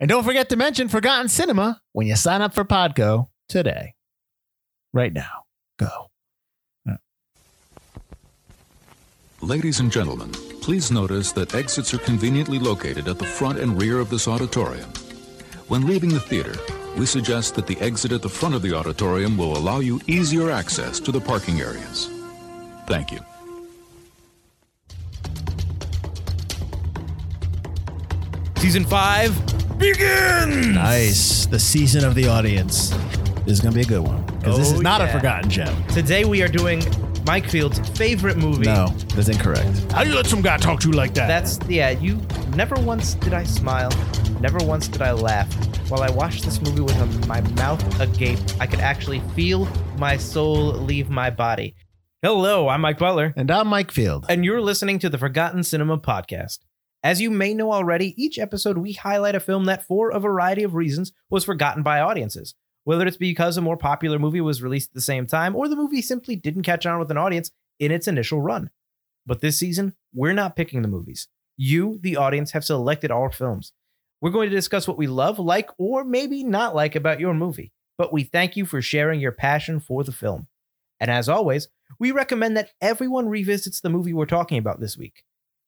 And don't forget to mention Forgotten Cinema when you sign up for Podgo today. Right now. Go. Ladies and gentlemen, please notice that exits are conveniently located at the front and rear of this auditorium. When leaving the theater, we suggest that the exit at the front of the auditorium will allow you easier access to the parking areas. Thank you. Season 5 begins! Nice. The season of the audience. This is going to be a good one. Because this is not a forgotten gem. Today we are doing Mike Field's favorite movie. No, that's incorrect. How you let some guy talk to you like that? You never once did I smile. Never once did I laugh. While I watched this movie with my mouth agape, I could actually feel my soul leave my body. Hello, I'm Mike Butler. And I'm Mike Field. And you're listening to the Forgotten Cinema Podcast. As you may know already, each episode we highlight a film that, for a variety of reasons, was forgotten by audiences. Whether it's because a more popular movie was released at the same time, or the movie simply didn't catch on with an audience in its initial run. But this season, we're not picking the movies. You, the audience, have selected our films. We're going to discuss what we love, like, or maybe not like about your movie. But we thank you for sharing your passion for the film. And as always, we recommend that everyone revisits the movie we're talking about this week.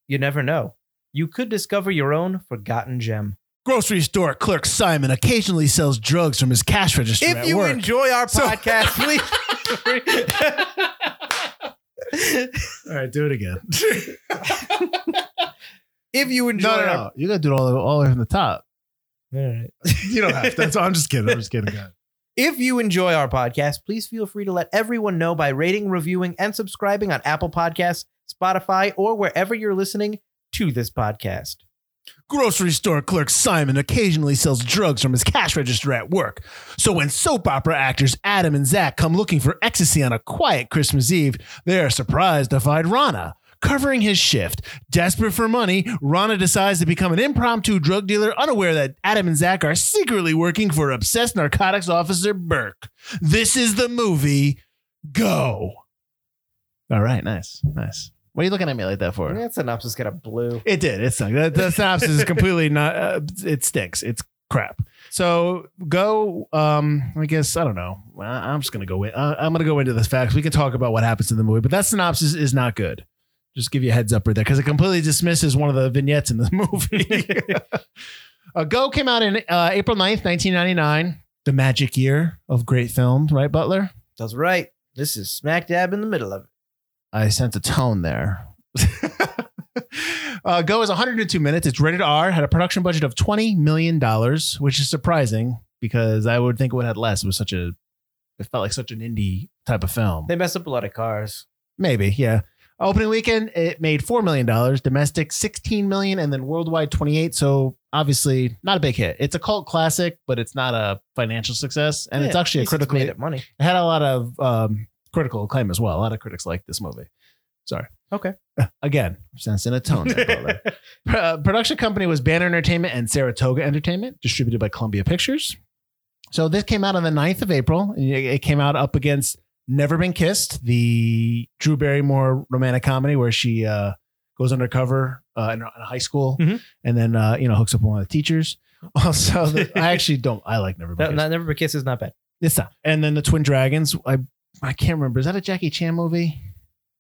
You never know. You could discover your own forgotten gem. Grocery store clerk Simon occasionally sells drugs from his cash register at work. If you enjoy our podcast, please. All right, do it again. If you enjoy our... You got to do it all the way from the top. All right. You don't have to. That's all. I'm just kidding. God. If you enjoy our podcast, please feel free to let everyone know by rating, reviewing, and subscribing on Apple Podcasts, Spotify, or wherever you're listening to this podcast. Grocery store clerk Simon occasionally sells drugs from his cash register at work. So when soap opera actors Adam and Zach come looking for ecstasy on a quiet Christmas Eve, they're surprised to find Rana covering his shift. Desperate for money, Rana decides to become an impromptu drug dealer, unaware that Adam and Zach are secretly working for obsessed narcotics officer Burke. This is the movie. Go. All right. Nice. What are you looking at me like that for? That synopsis got a blue. It did. It stunk. The synopsis is completely not. It stinks. It's crap. So go. I guess I don't know. I'm just gonna go in. I'm gonna go into the facts. We can talk about what happens in the movie, but that synopsis is not good. Just give you a heads up right there, because it completely dismisses one of the vignettes in the movie. Go came out in April 9th, 1999. The magic year of great films, right, Butler? That's right. This is smack dab in the middle of it. I sent a tone there. Go is 102 minutes. It's rated R, had a production budget of $20 million, which is surprising because I would think it would have had less. It felt like such an indie type of film. They messed up a lot of cars. Maybe. Yeah. Opening weekend, it made $4 million, domestic $16 million, and then worldwide $28. So obviously not a big hit. It's a cult classic, but it's not a financial success. And it's actually a critical hit. It had a lot of, critical acclaim as well. A lot of critics like this movie. Sorry. Okay. Again, sensing a tone. There, production company was Banner Entertainment and Saratoga Entertainment, distributed by Columbia Pictures. So this came out on the 9th of April. It came out up against Never Been Kissed, the Drew Barrymore romantic comedy where she goes undercover in a high school and then hooks up with one of the teachers. Also, I like Never Been Kissed. Never Been Kissed is not bad. It's not. And then the Twin Dragons. I can't remember. Is that a Jackie Chan movie?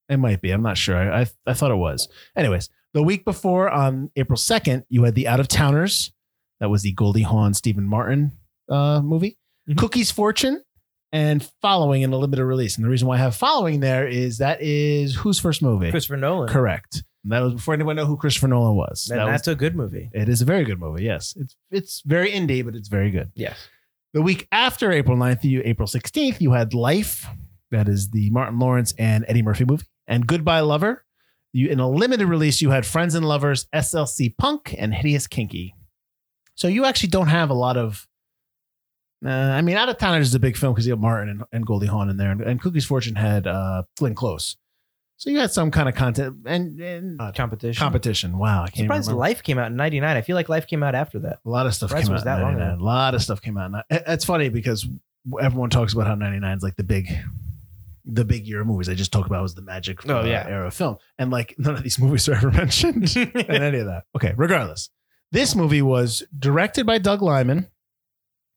It might be. I'm not sure. I thought it was. Anyways, the week before, on April 2nd, you had the Out of Towners. That was the Goldie Hawn, Stephen Martin movie. Mm-hmm. Cookie's Fortune and Following in a limited release. And the reason why I have Following there is that is whose first movie? Christopher Nolan. Correct. And that was before anyone knew who Christopher Nolan was. And that's a good movie. It is a very good movie. Yes. It's very indie, but it's very good. Yes. The week after April 9th, April 16th, you had Life. That is the Martin Lawrence and Eddie Murphy movie. And Goodbye Lover. In a limited release, you had Friends and Lovers, SLC Punk, and Hideous Kinky. So you actually don't have a lot of. I mean, Out of Towners is a big film because you have Martin and Goldie Hawn in there, and Cookie's Fortune had Glenn Close. So you had some kind of content and competition. Wow, I can't remember. Life came out in '99. I feel like Life came out after that. A lot of stuff came out. A lot of stuff came out. It's funny because everyone talks about how '99 is like the big year of movies. I just talked about was the magic era of film, and like none of these movies are ever mentioned in any of that. Okay, regardless, this movie was directed by Doug Liman,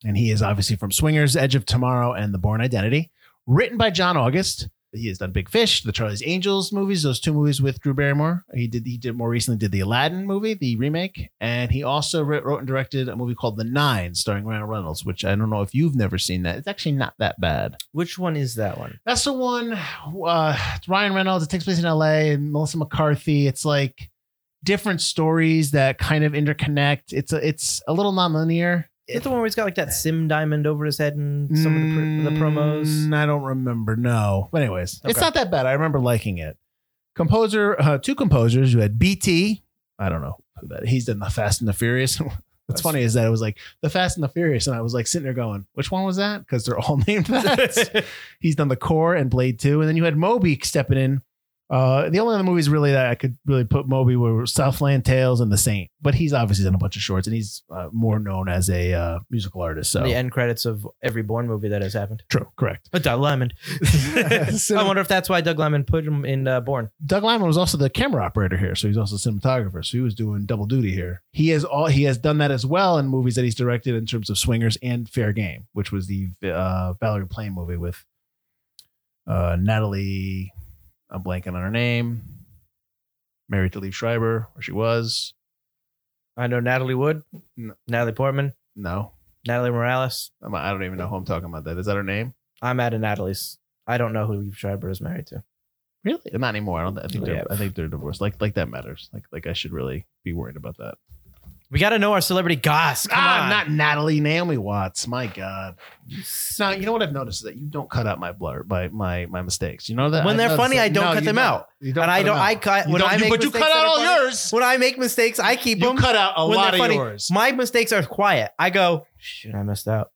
and he is obviously from Swingers, Edge of Tomorrow, and The Bourne Identity. Written by John August. He has done Big Fish, the Charlie's Angels movies, those two movies with Drew Barrymore. He did more recently did the Aladdin movie, the remake, and he also wrote and directed a movie called The Nine, starring Ryan Reynolds, which I don't know if you've never seen that. It's actually not that bad. Which one is that one? That's the one. It's Ryan Reynolds. It takes place in L.A. and Melissa McCarthy. It's like different stories that kind of interconnect. It's a little nonlinear. Is it the one where he's got like that sim diamond over his head and some of the promos? I don't remember. No. But anyways, okay. It's not that bad. I remember liking it. Two composers who had BT. I don't know who that is. He's done the Fast and the Furious. What's funny is that it was like the Fast and the Furious. And I was like sitting there going, which one was that? Because they're all named that. He's done The Core and Blade 2. And then you had Moby stepping in. The only other movies really that I could really put Moby were Southland Tales and The Saint, but he's obviously done a bunch of shorts and he's more known as a musical artist. So the end credits of every Bourne movie that has happened. True, correct. But Doug Liman. I wonder if that's why Doug Liman put him in Bourne. Doug Liman was also the camera operator here, so he's also a cinematographer. So he was doing double duty here. He has done that as well in movies that he's directed in terms of Swingers and Fair Game, which was the Valerie Plame movie with Natalie. I'm blanking on her name. Married to Leif Schreiber, where she was. I know Natalie Wood. No. Natalie Portman. No. Natalie Morales. I don't even know who I'm talking about. That is that her name? I'm at a Natalie's. I don't know who Leif Schreiber is married to. Really? Not anymore. I think they're divorced. Like that matters. Like I should really be worried about that. We got to know our celebrity goss. Come on. Not Natalie, Naomi Watts. My God. Now, you know what I've noticed is that you don't cut out my blur by my mistakes. You know that? When they're funny, I don't cut them out. And I don't. I cut. But you cut out all yours. When I make mistakes, I keep them. You cut out a lot of yours. My mistakes are quiet. I go, shoot, I messed up.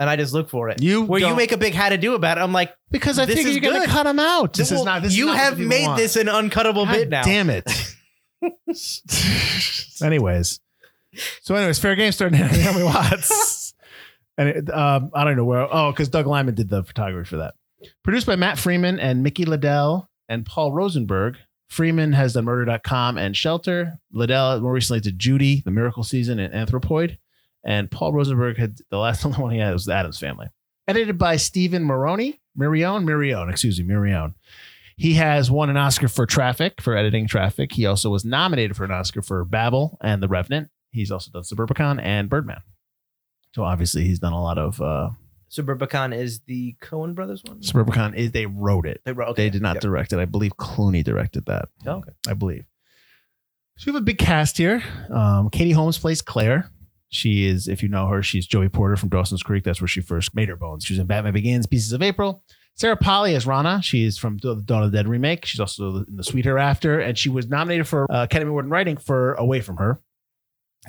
And I just look for it. You make a big how to do about it. I'm like, because I think you're going to cut them out. This is not. You have made this an uncuttable bit now. Damn it. Anyways. So anyways, Fair Game started Naomi Watts. And I don't know where. Oh, because Doug Liman did the photography for that. Produced by Matt Freeman and Mickey Liddell and Paul Rosenberg. Freeman has done Murder.com and Shelter. Liddell more recently did Judy, The Miracle Season, and Anthropoid. And Paul Rosenberg had the last one he had was The Addams Family. Edited by Stephen Mirione. He has won an Oscar for Traffic, for editing Traffic. He also was nominated for an Oscar for Babel and The Revenant. He's also done Suburbicon and Birdman. So obviously he's done a lot of... Suburbicon is the Coen brothers one? Suburbicon is, they wrote it. They did not direct it. I believe Clooney directed that. Oh, okay. I believe. So we have a big cast here. Katie Holmes plays Claire. She is, if you know her, she's Joey Porter from Dawson's Creek. That's where she first made her bones. She was in Batman Begins, Pieces of April. Sarah Polley as Rana. She is from the Dawn of the Dead remake. She's also in The Sweet Hereafter. And she was nominated for Academy Award in Writing for Away From Her.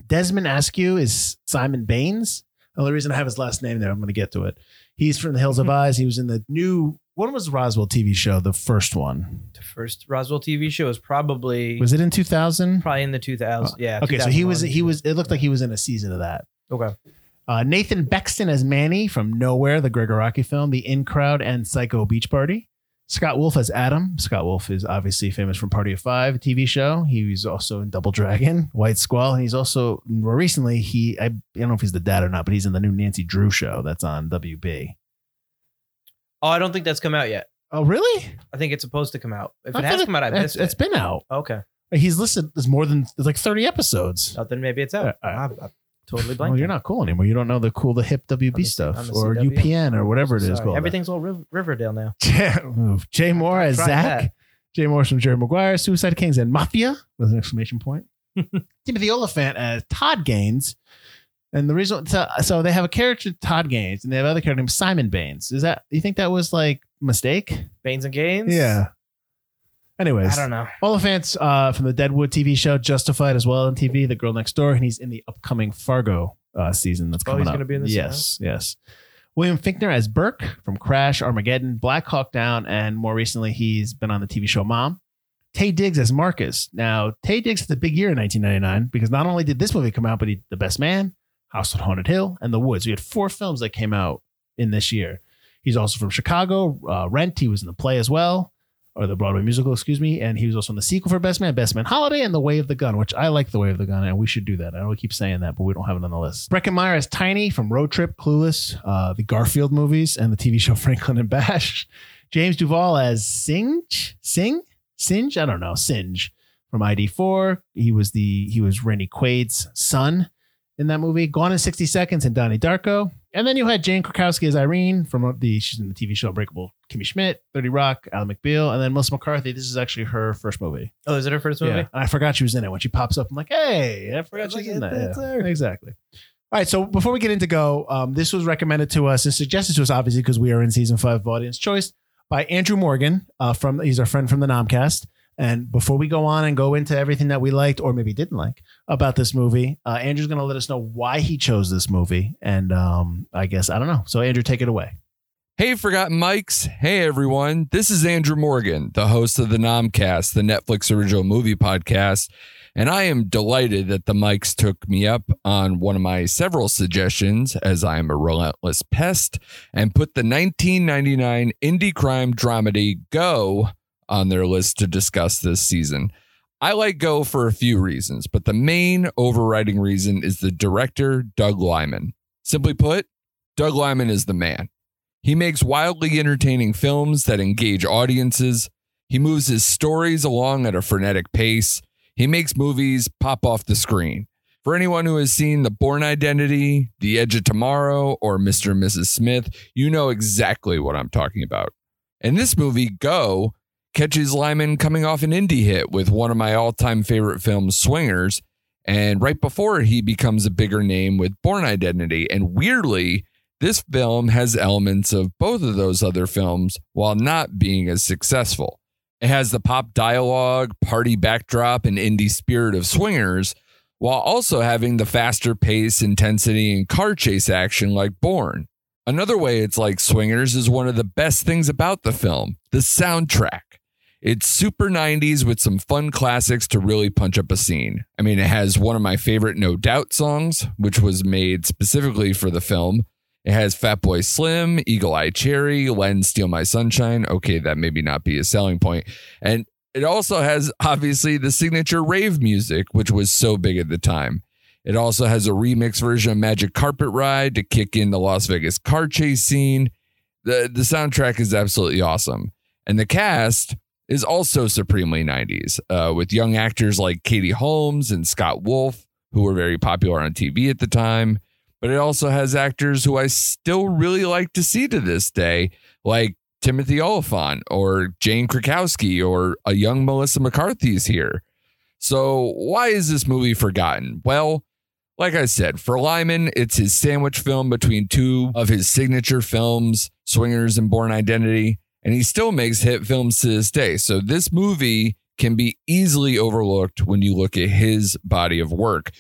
Desmond Askew is Simon Baines. The only reason I have his last name there, I'm going to get to it. He's from The Hills of Eyes. He was in the new, what was the Roswell TV show? The first one. The first Roswell TV show was probably. Was it in 2000? Probably in the 2000s. Yeah. Okay. So he was, it looked like he was in a season of that. Okay. Nathan Bexton as Manny from Nowhere, the Greg Araki film, The In Crowd, and Psycho Beach Party. Scott Wolf as Adam. Scott Wolf is obviously famous from Party of Five, a TV show. He was also in Double Dragon, White Squall, and he's also more recently I don't know if he's the dad or not, but he's in the new Nancy Drew show that's on WB. Oh, I don't think that's come out yet. Oh, really? I think it's supposed to come out. If it has come out, I missed it. It's been out. Okay. He's listed as more than like 30 episodes. Oh, then maybe it's out. I'm totally blank. Well, you're not cool anymore. You don't know the hip WB stuff or CW. UPN or whatever it is called. Everything's all Riverdale now. Jay Moore as Zach. That. Jay Moore from Jerry Maguire, Suicide Kings, and Mafia with an exclamation point. Timothy Oliphant as Todd Gaines. And the reason so they have a character Todd Gaines and they have another character named Simon Baines. Is that you think that was like mistake? Baines and Gaines? Yeah. Anyways, I don't know. Oliphant's from the Deadwood TV show Justified as well on TV, The Girl Next Door, and he's in the upcoming Fargo season that's coming up. Oh, he's going to be in this Yes. William Fichtner as Burke from Crash, Armageddon, Black Hawk Down, and more recently, he's been on the TV show Mom. Taye Diggs as Marcus. Now, Taye Diggs had a big year in 1999 because not only did this movie come out, but he did The Best Man, House on Haunted Hill, and The Woods. We had four films that came out in this year. He's also from Chicago, Rent. He was in the play as well, or the Broadway musical, excuse me. And he was also in the sequel for Best Man Holiday, and The Way of the Gun, which I like The Way of the Gun, and we should do that. I know we keep saying that, but we don't have it on the list. Breckenmeyer as Tiny from Road Trip, Clueless, the Garfield movies, and the TV show Franklin and Bash. James Duvall as Singe from ID4. He was Randy Quaid's son in that movie. Gone in 60 Seconds and Donnie Darko. And then you had Jane Krakowski as Irene she's in the TV show Unbreakable Kimmy Schmidt, 30 Rock, Ally McBeal, and then Melissa McCarthy. This is actually her first movie. Oh, is it her first movie? Yeah. And I forgot she was in it. When she pops up, I'm like, hey, I forgot she was in that. Yeah. Exactly. All right. So before we get into Go, this was recommended to us and suggested to us, obviously, because we are in season 5 of Audience Choice by Andrew Morgan. He's our friend from the Nomcast. And before we go on and go into everything that we liked or maybe didn't like about this movie, Andrew's going to let us know why he chose this movie. And I guess, I don't know. So Andrew, take it away. Hey, Forgotten Mikes. Hey, everyone. This is Andrew Morgan, the host of the Nomcast, the Netflix original movie podcast. And I am delighted that the Mikes took me up on one of my several suggestions, as I am a relentless pest, and put the 1999 indie crime dramedy Go on their list to discuss this season. I like Go for a few reasons, but the main overriding reason is the director, Doug Liman. Simply put, Doug Liman is the man. He makes wildly entertaining films that engage audiences. He moves his stories along at a frenetic pace. He makes movies pop off the screen. For anyone who has seen The Bourne Identity, The Edge of Tomorrow, or Mr. and Mrs. Smith, you know exactly what I'm talking about. And this movie, Go, catches Liman coming off an indie hit with one of my all-time favorite films, Swingers, and right before he becomes a bigger name with Bourne Identity. And weirdly, this film has elements of both of those other films while not being as successful. It has the pop dialogue, party backdrop, and indie spirit of Swingers, while also having the faster pace, intensity, and car chase action like Bourne. Another way it's like Swingers is one of the best things about the film, the soundtrack. It's super 90s with some fun classics to really punch up a scene. I mean, it has one of my favorite No Doubt songs, which was made specifically for the film. It has Fatboy Slim, Eagle Eye Cherry, Len Steal My Sunshine. Okay, that maybe not be a selling point. And it also has, obviously, the signature rave music, which was so big at the time. It also has a remix version of Magic Carpet Ride to kick in the Las Vegas car chase scene. The soundtrack is absolutely awesome. And the cast is also supremely 90s, with young actors like Katie Holmes and Scott Wolf, who were very popular on TV at the time. But it also has actors who I still really like to see to this day, like Timothy Oliphant or Jane Krakowski or a young Melissa McCarthy's here. So why is this movie forgotten? Well, like I said, for Liman, it's his sandwich film between two of his signature films, Swingers and Bourne Identity, and he still makes hit films to this day. So this movie can be easily overlooked when you look at his body of work.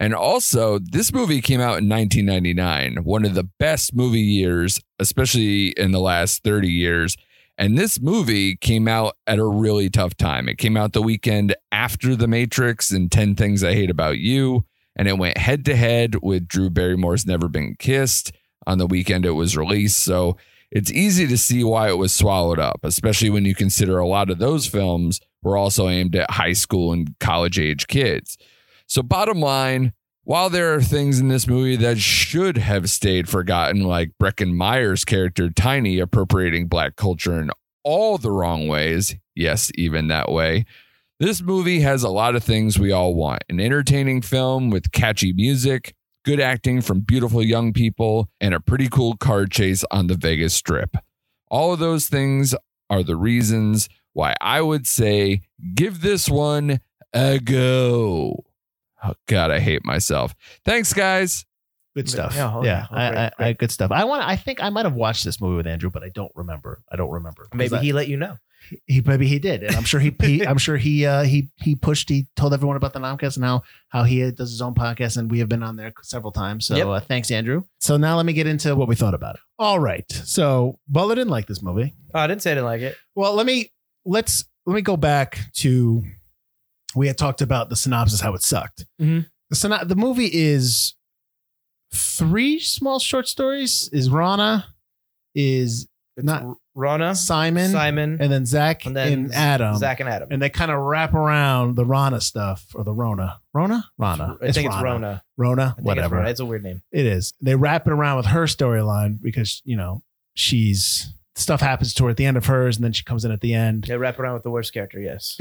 And also, this movie came out in 1999, one of the best movie years, especially in the last 30 years. And this movie came out at a really tough time. It came out the weekend after The Matrix and 10 Things I Hate About You. And it went head to head with Drew Barrymore's Never Been Kissed on the weekend it was released. So it's easy to see why it was swallowed up, especially when you consider a lot of those films were also aimed at high school and college age kids. So bottom line, while there are things in this movie that should have stayed forgotten, like Breckenmeyer's character Tiny appropriating black culture in all the wrong ways, yes, even that way, this movie has a lot of things we all want. An entertaining film with catchy music, good acting from beautiful young people, and a pretty cool car chase on the Vegas Strip. All of those things are the reasons why I would say give this one a go. Oh, God, I hate myself. Thanks, guys. Good stuff. Yeah. Oh, yeah. Great. Good stuff. I think I might've watched this movie with Andrew, but I don't remember. Maybe he let you know. Maybe he did. And I'm sure he told everyone about the Nomcast and how he does his own podcast, and we have been on there several times. So thanks, Andrew. So now let me get into what we thought about it. All right. So Butler didn't like this movie. Oh, I didn't say I didn't like it. Well, let me go back to, we had talked about the synopsis, how it sucked. Mm-hmm. The movie is 3 small short stories. Rana, Simon, and then Zach and Adam. And they kind of wrap around the Rana stuff, or the Rona. I think it's Rona. Rona, whatever. It's a weird name. It is. They wrap it around with her storyline because, you know, she's... stuff happens toward the end of hers, and then she comes in at the end. Yeah, wrap around with the worst character, yes.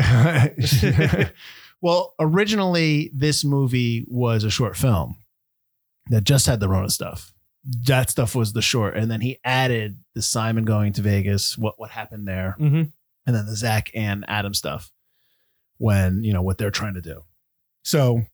Well, originally, this movie was a short film that just had the Rona stuff. That stuff was the short. And then he added the Simon going to Vegas, what happened there, mm-hmm. and then the Zach and Adam stuff, when, you know, what they're trying to do. So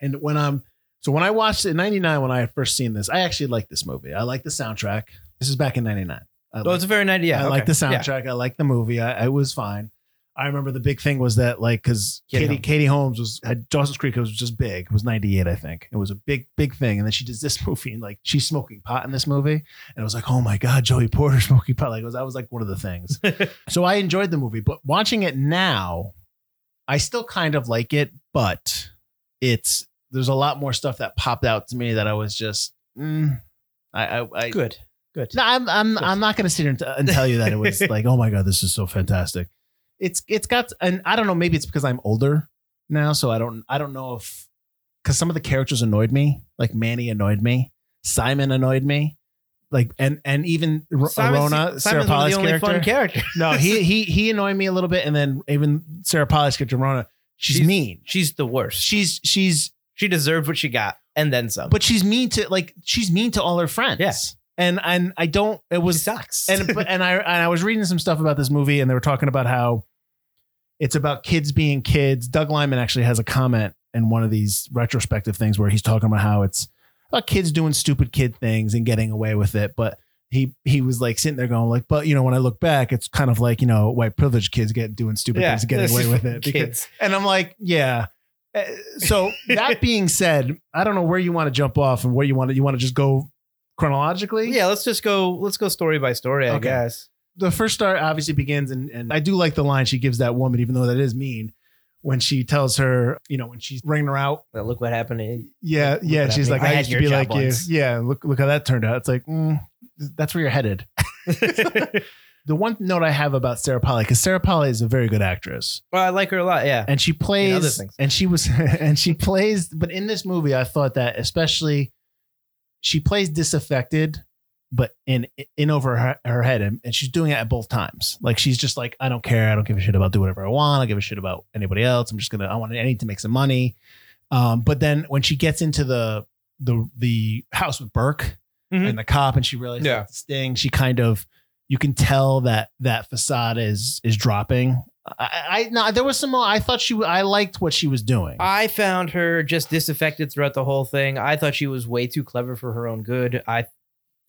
when I watched it in 99, when I had first seen this, I actually liked this movie. I liked the soundtrack. This is back in 99. It's a very 90. Yeah, I like the soundtrack. Yeah. I like the movie. I was fine. I remember the big thing was that, like, because Katie Holmes had Dawson's Creek. It was just big. It was 98, I think. It was a big thing. And then she does this movie, and, like, she's smoking pot in this movie. And I was like, oh my God, Joey Porter smoking pot. Like, I was like one of the things. So I enjoyed the movie, but watching it now, I still kind of like it, but there's a lot more stuff that popped out to me that I was just, good. Good. No, I'm not going to sit here and tell you that it was like, oh my God, this is so fantastic. It's got, and I don't know, maybe it's because I'm older now, so I don't know if, because some of the characters annoyed me, like Manny annoyed me, Simon annoyed me, like and even Rona, Sarah Polly's character. No, he annoyed me a little bit, and then even Sarah Polly's character, Rona, she's mean. She's the worst. She deserved what she got, and then some. But she's mean to all her friends. Yes. Yeah. And I don't, it was, it sucks. And I was reading some stuff about this movie, and they were talking about how it's about kids being kids. Doug Liman actually has a comment in one of these retrospective things where he's talking about how it's about kids doing stupid kid things and getting away with it. But he was like sitting there going like, but, you know, when I look back, it's kind of like, you know, white privileged kids doing stupid things and getting away with it. And I'm like, yeah. So that being said, I don't know where you want to jump off and where you want to just go. Chronologically? Yeah, let's go story by story, I guess. The first story obviously begins, and I do like the line she gives that woman, even though that is mean, when she tells her, you know, when she's ringing her out. Well, look what happened to you. Yeah, yeah. She's like, I used to be like you. Yeah, look how that turned out. It's like, that's where you're headed. The one note I have about Sarah Polley, because Sarah Polley is a very good actress. Well, I like her a lot, yeah. And she plays other things. But in this movie, I thought that especially she plays disaffected, but in over her head. And she's doing it at both times. Like, she's just like, I don't care. I don't give a shit about do whatever I want. I give a shit about anybody else. I need to make some money. But then when she gets into the house with Burke, mm-hmm. and the cop, and she realizes this thing, she kind of, you can tell that facade is dropping. There was some more. I thought I liked what she was doing. I found her just disaffected throughout the whole thing. I thought she was way too clever for her own good.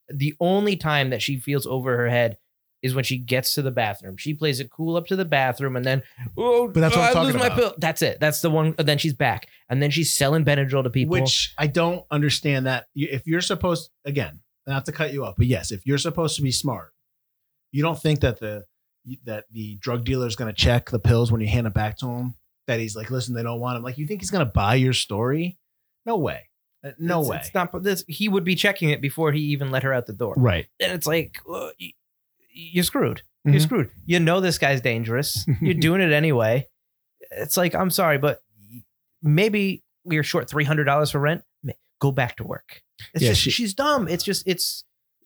The only time that she feels over her head is when she gets to the bathroom. She plays it cool up to the bathroom, and then, I lose my pill. That's it. That's the one. And then she's back, and then she's selling Benadryl to people, which I don't understand. That if you're supposed, again, not to cut you off, but yes, if you're supposed to be smart, you don't think that the drug dealer is going to check the pills when you hand it back to him, that he's like, listen, they don't want him. Like, you think he's going to buy your story? No way. No way. It's not this. He would be checking it before he even let her out the door. Right. And it's like, you're screwed. You're mm-hmm. screwed. You know, this guy's dangerous. You're doing it anyway. It's like, I'm sorry, but maybe we're short $300 for rent. Go back to work. It's she's dumb.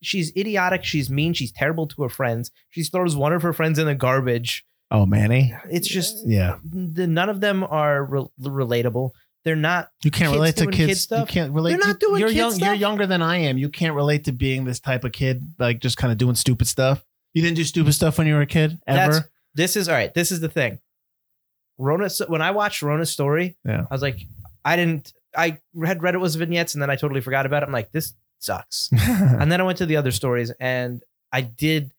She's idiotic. She's mean. She's terrible to her friends. She throws one of her friends in the garbage. Oh, Manny. It's just, none of them are relatable. They're not. You can't relate to kids. Stuff. You can't relate. They're not doing kid stuff. You're younger than I am. You can't relate to being this type of kid, like just kind of doing stupid stuff. You didn't do stupid stuff when you were a kid ever. All right. This is the thing. Rona. When I watched Rona's story, I was like, I had read it was vignettes and then I totally forgot about it. I'm like, this sucks. And then I went to the other stories and I did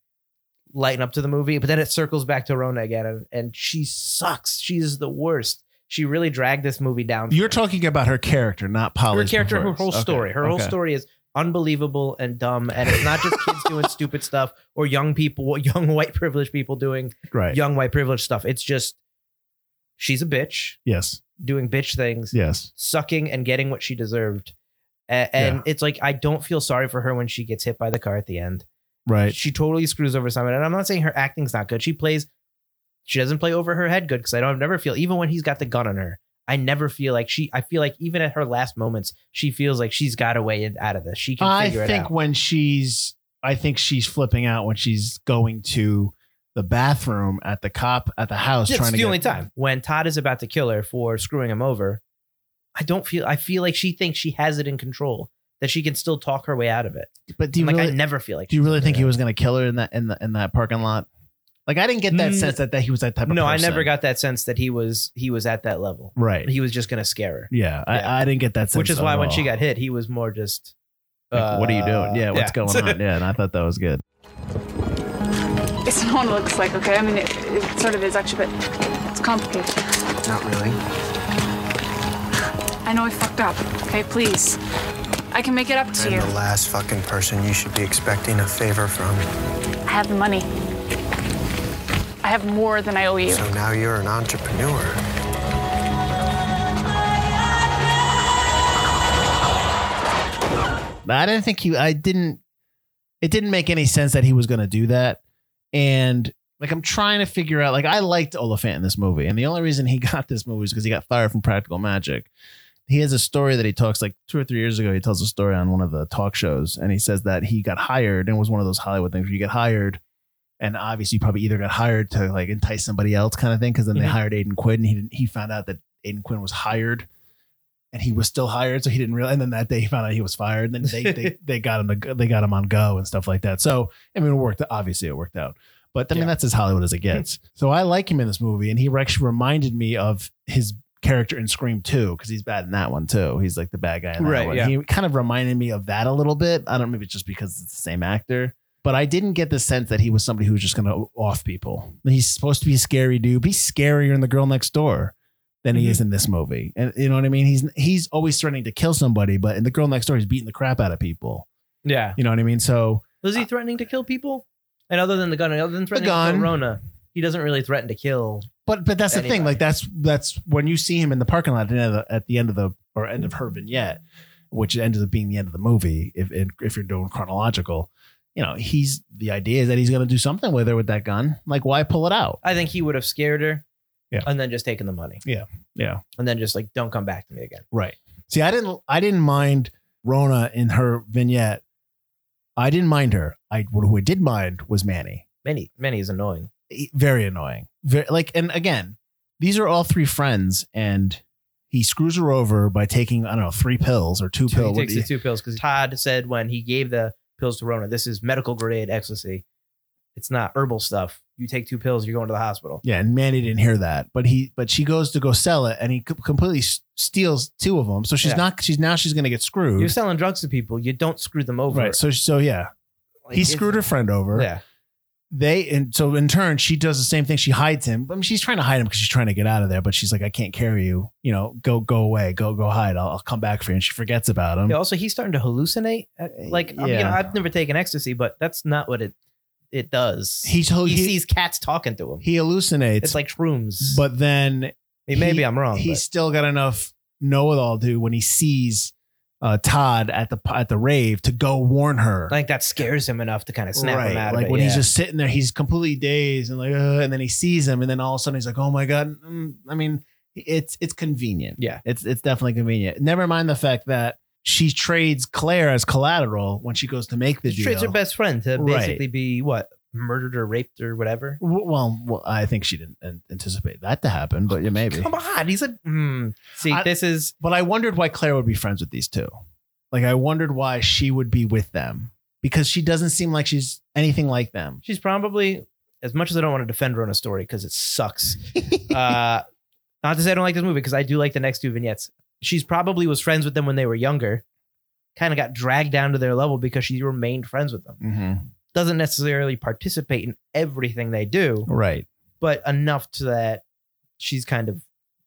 lighten up to the movie, but then it circles back to Rona again. And she sucks. She is the worst. She really dragged this movie down. You're talking about her character, not Polly's. Her character, her whole story. Her whole story is unbelievable and dumb. And it's not just kids doing stupid stuff or young people, young white privileged people doing young white privileged stuff. It's just, she's a bitch. Yes. Doing bitch things. Yes. Sucking and getting what she deserved. And it's like, I don't feel sorry for her when she gets hit by the car at the end. Right. She totally screws over someone. And I'm not saying her acting's not good. She doesn't play over her head good because I never feel, even when he's got the gun on her, I never feel like I feel like even at her last moments, she feels like she's got a way out of this. She can figure it out. I think she's flipping out when she's going to the bathroom at the cop at the house. It's the only time when Todd is about to kill her for screwing him over. I feel like she thinks she has it in control, that she can still talk her way out of it. But I never feel like, do you really think he was going to kill her in that parking lot? Like, I didn't get that sense that he was that type of person. No, I never got that sense that he was at that level. Right. He was just going to scare her. Yeah, yeah. I didn't get that sense. Which is why when she got hit, he was more just... like, what are you doing? Yeah, what's going on? Yeah, and I thought that was good. It's not what it looks like, okay? I mean, it sort of is, actually, but it's complicated. Not really. I know I fucked up, okay? Please. I can make it up to you. I'm the last fucking person you should be expecting a favor from. I have the money. I have more than I owe you. So now you're an entrepreneur. It didn't make any sense that he was going to do that. And like, I'm trying to figure out, like, I liked Oliphant in this movie. And the only reason he got this movie is because he got fired from Practical Magic. He has a story that he talks, like 2 or 3 years ago, he tells a story on one of the talk shows. And he says that he got hired, and it was one of those Hollywood things where you get hired. And obviously, you probably either got hired to like entice somebody else, kind of thing, because then they hired Aidan Quinn. And he found out that Aidan Quinn was hired, and he was still hired, so he didn't realize. And then that day, he found out he was fired. And then they got him on Go and stuff like that. So I mean, it worked. Obviously, it worked out. But I mean, that's as Hollywood as it gets. So I like him in this movie, and he actually reminded me of his character in Scream 2, because he's bad in that one too. He's like the bad guy in that one. Yeah. He kind of reminded me of that a little bit. I don't know, maybe it's just because it's the same actor. But I didn't get the sense that he was somebody who was just going to off people. He's supposed to be a scary dude, but he's scarier in The Girl Next Door than he is in this movie. And you know what I mean? He's always threatening to kill somebody, but in The Girl Next Door, he's beating the crap out of people. Yeah. You know what I mean? So was he threatening to kill people? And other than the gun, threatening to kill Rona, he doesn't really threaten to kill. But that's anybody. The thing. Like that's when you see him in the parking lot at the end of her vignette, which ends up being the end of the movie. If you're doing chronological. You know, the idea is that he's going to do something with her with that gun. Like, why pull it out? I think he would have scared her and then just taken the money. Yeah. Yeah. And then just like, don't come back to me again. Right. See, I didn't mind Rona in her vignette. I didn't mind her. Who I did mind was Manny. Manny is annoying. Very annoying. And again, these are all three friends, and he screws her over by taking, I don't know, 3 pills or 2 pills. He takes the 2 pills because Todd said when he gave the pills to Rona, this is medical grade ecstasy. It's not herbal stuff. You take 2 pills, you're going to the hospital. Yeah, and Manny didn't hear that, but she goes to go sell it, and he completely steals 2 of them. So she's not. She's going to get screwed. You're selling drugs to people. You don't screw them over, right? So yeah, like, he screwed her friend over. Yeah, and so in turn she does the same thing. She hides him. I mean, she's trying to hide him because she's trying to get out of there, but she's like, I can't carry you. You know, go away. Go hide. I'll come back for you. And she forgets about him. Yeah, also, he's starting to hallucinate. Like, yeah. You know, I've never taken ecstasy, but that's not what it does. He sees cats talking to him. He hallucinates. It's like shrooms. But then maybe I'm wrong. He's still got enough know-it-all to when he sees Todd at the rave to go warn her. Like, that scares him enough to kind of snap him out of it. Like when he's just sitting there, he's completely dazed and like, and then he sees him, and then all of a sudden he's like, oh my God. I mean, it's convenient. Yeah. It's definitely convenient. Never mind the fact that she trades Claire as collateral when she goes to make the deal. She trades her best friend to basically be what? Murdered or raped or whatever. Well, I think she didn't anticipate that to happen, but yeah, maybe. Come on, he's a But I wondered why Claire would be friends with these two. Like, I wondered why she would be with them, because she doesn't seem like she's anything like them. She's probably, as much as I don't want to defend Rona's story because it sucks. Not to say I don't like this movie, because I do like the next 2 vignettes. she's probably was friends with them when they were younger, kind of got dragged down to their level because she remained friends with them. Mm-hmm. Doesn't necessarily participate in everything they do. Right. But enough to that she's kind of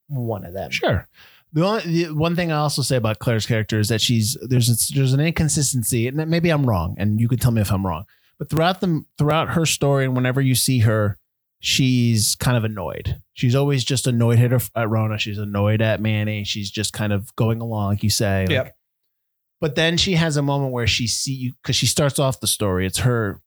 one of them. Sure. The one thing I also say about Claire's character is that there's an inconsistency, and maybe I'm wrong, and you can tell me if I'm wrong, but throughout her story and whenever you see her, she's kind of annoyed. She's always just annoyed at Rona. She's annoyed at Manny. She's just kind of going along, like you say. Yep. Like, but then she has a moment where she see you, because she starts off the story. It's her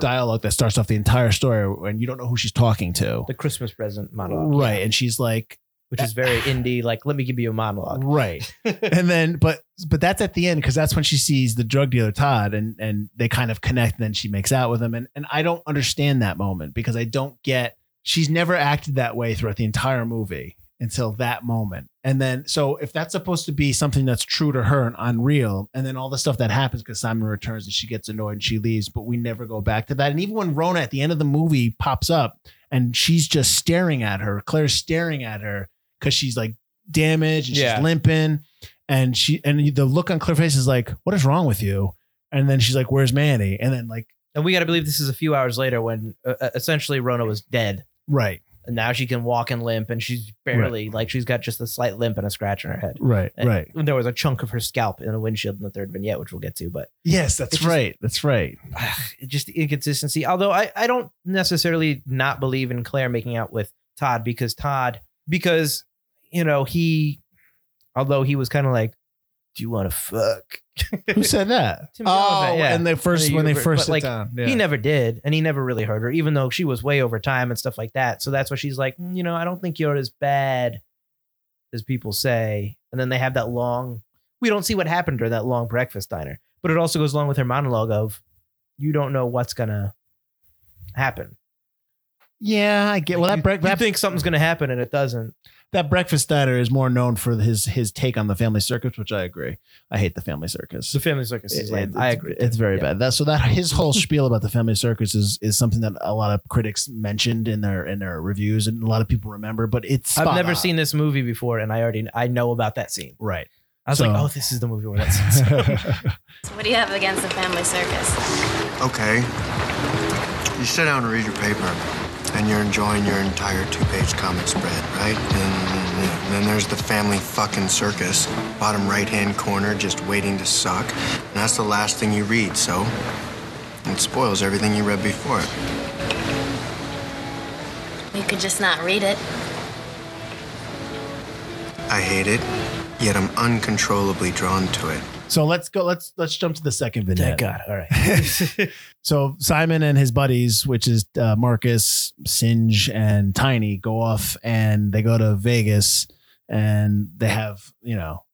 dialogue that starts off the entire story, and you don't know who she's talking to. The Christmas present monologue. Right. And she's like, which is very indie, like, let me give you a monologue. Right. And then, but that's at the end, because that's when she sees the drug dealer, Todd, and they kind of connect, and then she makes out with him. And I don't understand that moment, because I don't get, she's never acted that way throughout the entire movie until that moment. And then, so if that's supposed to be something that's true to her and unreal, and then all the stuff that happens because Simon returns and she gets annoyed and she leaves, but we never go back to that. And even when Rona at the end of the movie pops up and she's just staring at her, Claire's staring at her, because she's like damaged and she's limping, and the look on Claire's face is like, what is wrong with you? And then she's like, where's Manny? And then and we got to believe this is a few hours later when essentially Rona was dead. Right. And now she can walk and limp, and she's barely she's got just a slight limp and a scratch on her head. Right. And there was a chunk of her scalp in a windshield in the third vignette, which we'll get to. But yes, that's right. Just the inconsistency. Although I don't necessarily not believe in Claire making out with Todd, because you know, although he was kind of like, do you want to fuck? Who said that? Tim Oliver, yeah. And when they first sit down. Yeah. He never did. And he never really heard her, even though she was way over time and stuff like that. So that's why she's like, you know, I don't think you're as bad as people say. And then they have that long, we don't see what happened during that long breakfast diner, but it also goes along with her monologue of, you don't know what's going to happen. Yeah, I get. Well, you think something's going to happen and it doesn't. That breakfast diner is more known for his take on the family circus, which I agree. I hate the family circus. The family circus is lame. I agree. It's very bad. So his whole spiel about the family circus is something that a lot of critics mentioned in their reviews, and a lot of people remember. But I've never seen this movie before, and I know about that scene. Right. I was like, oh, this is the movie where that scene's. So what do you have against the family circus? Okay, you sit down and read your paper. And you're enjoying your entire 2-page comic spread, right? And then there's the family fucking circus, bottom right-hand corner, just waiting to suck. And that's the last thing you read, so it spoils everything you read before it. You could just not read it. I hate it, yet I'm uncontrollably drawn to it. So let's go. Let's jump to the second vignette. Thank God. All right. So Simon and his buddies, which is Marcus, Singe, and Tiny, go off and they go to Vegas, and they have, you know,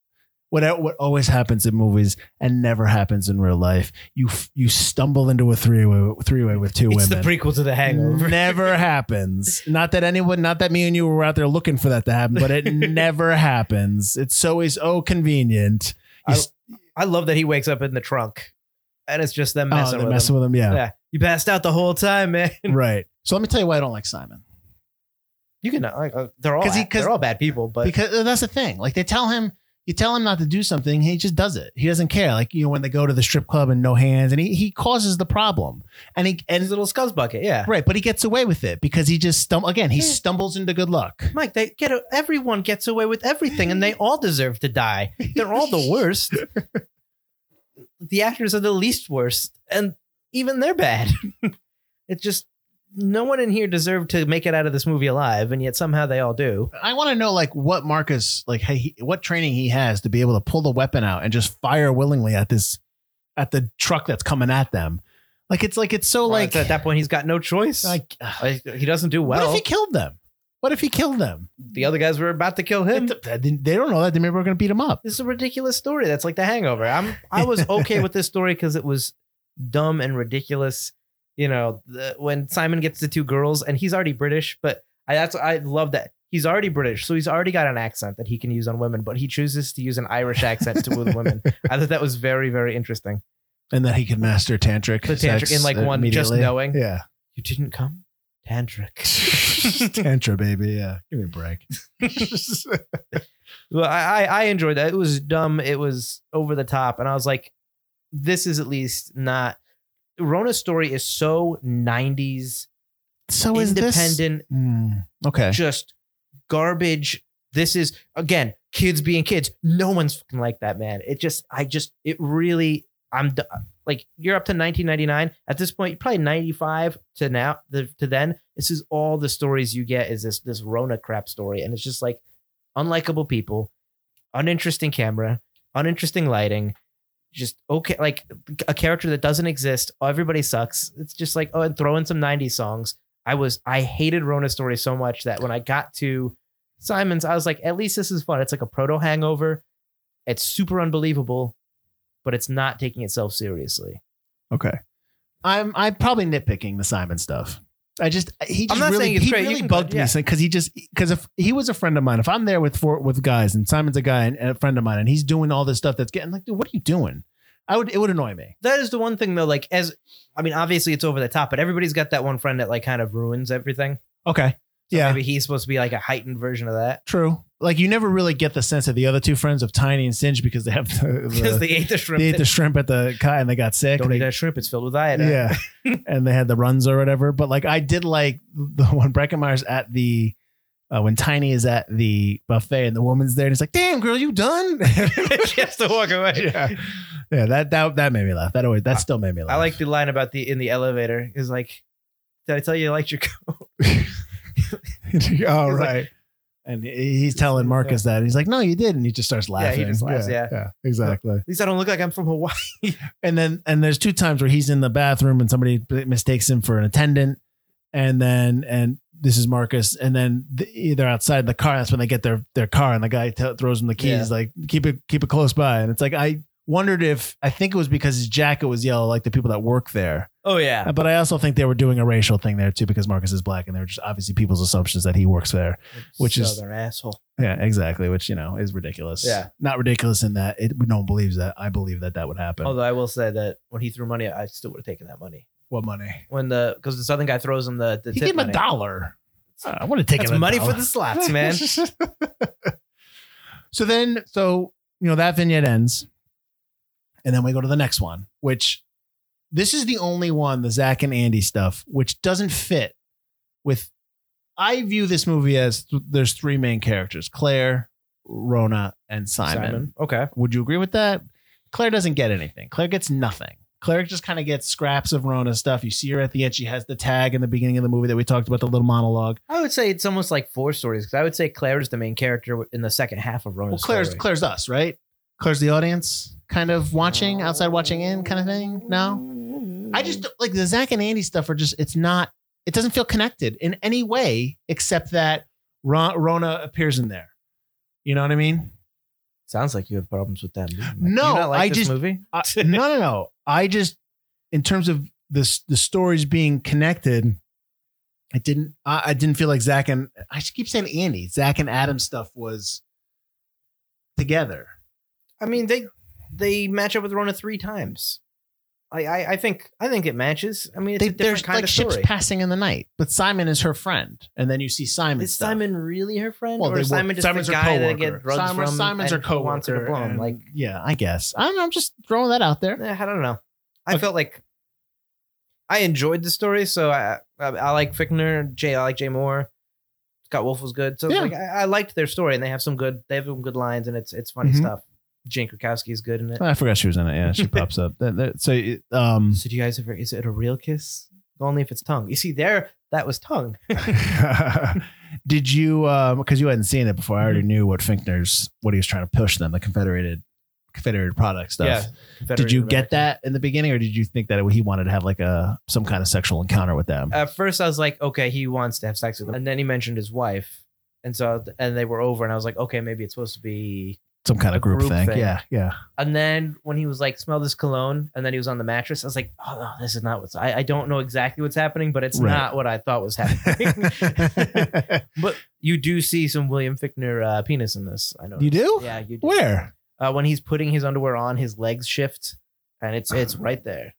what always happens in movies and never happens in real life. You stumble into a three-way with two women. It's the prequel to The Hangover. Never happens. Not that me and you were out there looking for that to happen, but it never happens. It's always convenient. I love that he wakes up in the trunk and it's just them messing with him. Yeah. You passed out the whole time, man. Right. So let me tell you why I don't like Simon. You can, they're all bad people, but because that's the thing. Like you tell him not to do something. He just does it. He doesn't care. Like, you know, when they go to the strip club and no hands, and he causes the problem, and his little scuzz bucket. Yeah. Right. but he gets away with it because he just stumbles into good luck. Mike, everyone gets away with everything, and they all deserve to die. They're all the worst. The actors are the least worst, and even they're bad. It's just no one in here deserved to make it out of this movie alive, and yet somehow they all do. I want to know what Marcus, what training he has to be able to pull the weapon out and just fire willingly at the truck that's coming at them. At that point, he's got no choice. He doesn't do well. What if he killed them? The other guys were about to kill him. They don't know that. They maybe were going to beat him up. This is a ridiculous story. That's like The Hangover. I was okay with this story because it was dumb and ridiculous. You know, when Simon gets the two girls, and he's already British, but I love that he's already British. So he's already got an accent that he can use on women, but he chooses to use an Irish accent to woo the women. I thought that was very, very interesting. And that he could master tantric in one, just knowing. Yeah. You didn't come Tantric. Tantra, baby. Yeah. Give me a break. Well, I enjoyed that. It was dumb. It was over the top. And I was like, this is at least not. Rona's story is so 90s. So is independent. This? Okay. Just garbage. This is, again, kids being kids. No one's fucking like that, man. It just, it really, I'm done. Like, you're up to 1999. At this point, you're probably 95 to now, to then. This is all the stories you get is this Rona crap story. And it's just like unlikable people, uninteresting camera, uninteresting lighting, just okay. Like a character that doesn't exist. Everybody sucks. It's just like, oh, and throw in some 90s songs. I hated Rona's story so much that when I got to Simon's, I was like, at least this is fun. It's like a proto hangover. It's super unbelievable, but it's not taking itself seriously. Okay. I'm probably nitpicking the Simon stuff. He really bugged me because if he was a friend of mine, if I'm there with guys and Simon's a guy and a friend of mine and he's doing all this stuff that's getting like, dude, what are you doing? It would annoy me. That is the one thing though. Like obviously it's over the top, but everybody's got that one friend that like kind of ruins everything. Okay. So yeah. Maybe he's supposed to be like a heightened version of that. True. Like you never really get the sense of the other two friends of Tiny and Singe because they have they ate the shrimp. They ate the shrimp at the cut and they got sick. Don't eat that shrimp; it's filled with iodine. Yeah, and they had the runs or whatever. But like I did like the when Breckenmeyer's at the when Tiny is at the buffet and the woman's there and he's like, "Damn girl, you done?" She has to walk away. Yeah. That made me laugh. That still made me laugh. I like the line about in the elevator is like, "Did I tell you I liked your coat?" Oh right. Like, and he's telling Marcus that. He's like, no, you didn't. He just starts laughing. Yeah, he just laughs. Yeah, exactly. At least I don't look like I'm from Hawaii. And there's two times where he's in the bathroom and somebody mistakes him for an attendant. And this is Marcus. And then they're outside the car. That's when they get their car. And the guy throws him the keys. Yeah. Like, keep it close by. And it's like, I wondered if, I think it was because his jacket was yellow, like the people that work there. Oh yeah. But I also think they were doing a racial thing there too, because Marcus is black and they're just obviously people's assumptions that he works there, which is an asshole. Yeah, exactly. Which, you know, is ridiculous. Yeah. Not ridiculous in that no one believes that. I believe that would happen. Although I will say that when he threw money, I still would have taken that money. What money? Because the Southern guy throws him the he tip gave him money. $1. I would have taken money for the slots, man. So you know, that vignette ends and then we go to the next one, which this is the only one, the Zach and Andy stuff, which doesn't fit with. I view this movie as there's three main characters, Claire, Rona, and Simon. Okay. Would you agree with that? Claire doesn't get anything. Claire gets nothing. Claire just kind of gets scraps of Rona's stuff. You see her at the end. She has the tag in the beginning of the movie that we talked about, the little monologue. I would say it's almost like four stories because I would say Claire is the main character in the second half of Rona's story. Claire's us, right? Claire's the audience kind of watching, outside watching in kind of thing. No? I just like the Zach and Andy stuff it doesn't feel connected in any way, except that Rona appears in there. You know what I mean? Sounds like you have problems with that movie. Like, no, do you not like this movie? No. I just, in terms of the stories being connected, I didn't feel like Zach and I keep saying Andy, Zach and Adam stuff was together. I mean, they match up with Rona 3 times. I think it matches. I mean, it's a different kind of story. There's like ships passing in the night, but Simon is her friend, and then you see Simon. Is stuff. Simon really her friend, well, or is Simon just Simon's the guy that get drugs from? Simon's her co-worker. Like, yeah, I guess. I don't know. I'm just throwing that out there. I don't know. I felt like I enjoyed the story, so I like Fichtner. I like Jay Moore. Scott Wolf was good, so yeah. Like I liked their story, and they have some good lines, and it's funny stuff. Jane Krakowski is good in it. I forgot she was in it. Yeah, she pops up. So do you guys ever? Is it a real kiss? Only if it's tongue. You see, that was tongue. Did you? Because you hadn't seen it before. I already knew what he was trying to push them, the Confederated product stuff. Yeah. Did you get that in the beginning, or did you think that he wanted to have like some kind of sexual encounter with them? At first, I was like, okay, he wants to have sex with them, and then he mentioned his wife, and they were over, and I was like, okay, maybe it's supposed to be. Some kind of group thing. Yeah. And then when he was like, smell this cologne, and then he was on the mattress, I was like, oh no, this is not what's, I don't know exactly what's happening, but it's not what I thought was happening. But you do see some William Fichtner penis in this. I know. You do? Yeah, you do. Where? When he's putting his underwear on, his legs shift, and it's right there.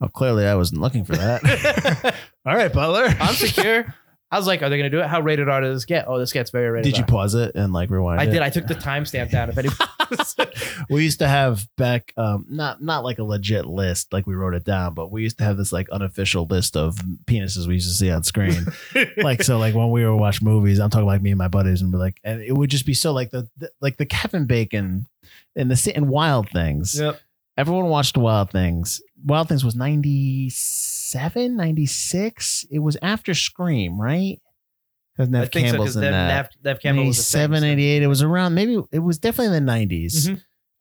Well, clearly I wasn't looking for that. All right, Butler. I'm secure. I was like, are they going to do it? How rated R does this get? Oh, this gets very rated R. Did you pause it and like rewind it? I did. I took the timestamp down. If anyone we used to have back, not like a legit list, like we wrote it down, but we used to have this like unofficial list of penises we used to see on screen. Like, so like when we were watch movies, I'm talking like me and my buddies and be like, and it would just be so like the Kevin Bacon and and Wild Things. Yep. Everyone watched Wild Things. Wild Things was 97, 96. It was after Scream, right? Because Nev Campbell's in that. Nev Campbell was 87, 88. It was around, maybe it was definitely in the 90s.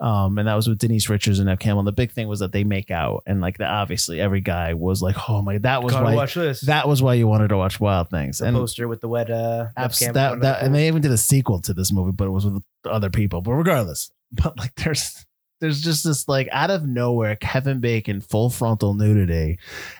Mm-hmm. And that was with Denise Richards and Nev Campbell. And the big thing was that they make out. And like, obviously, every guy was like, oh my, that was why you wanted to watch Wild Things. The poster with the wet and they even did a sequel to this movie, but it was with other people. But regardless, but like there's just this like out of nowhere Kevin Bacon full frontal nudity,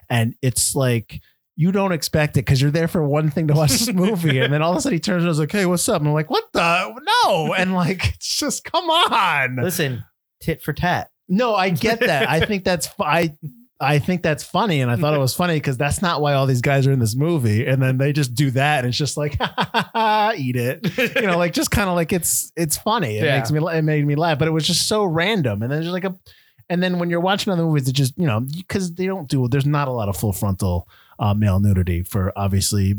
and it's like you don't expect it because you're there for one thing to watch this movie, and then all of a sudden he turns and is like, "Hey, what's up?" And I'm like, "What the no?" And like, it's just come on. Listen, tit for tat. No, I get that. I think that's I think that's funny, and I thought it was funny because that's not why all these guys are in this movie. And then they just do that, and it's just like, ha, ha, ha, eat it, you know, like just kind of like it's funny. It made me laugh, but it was just so random. And then just like and then when you're watching other movies, it just you know because they don't do. There's not a lot of full frontal male nudity for obviously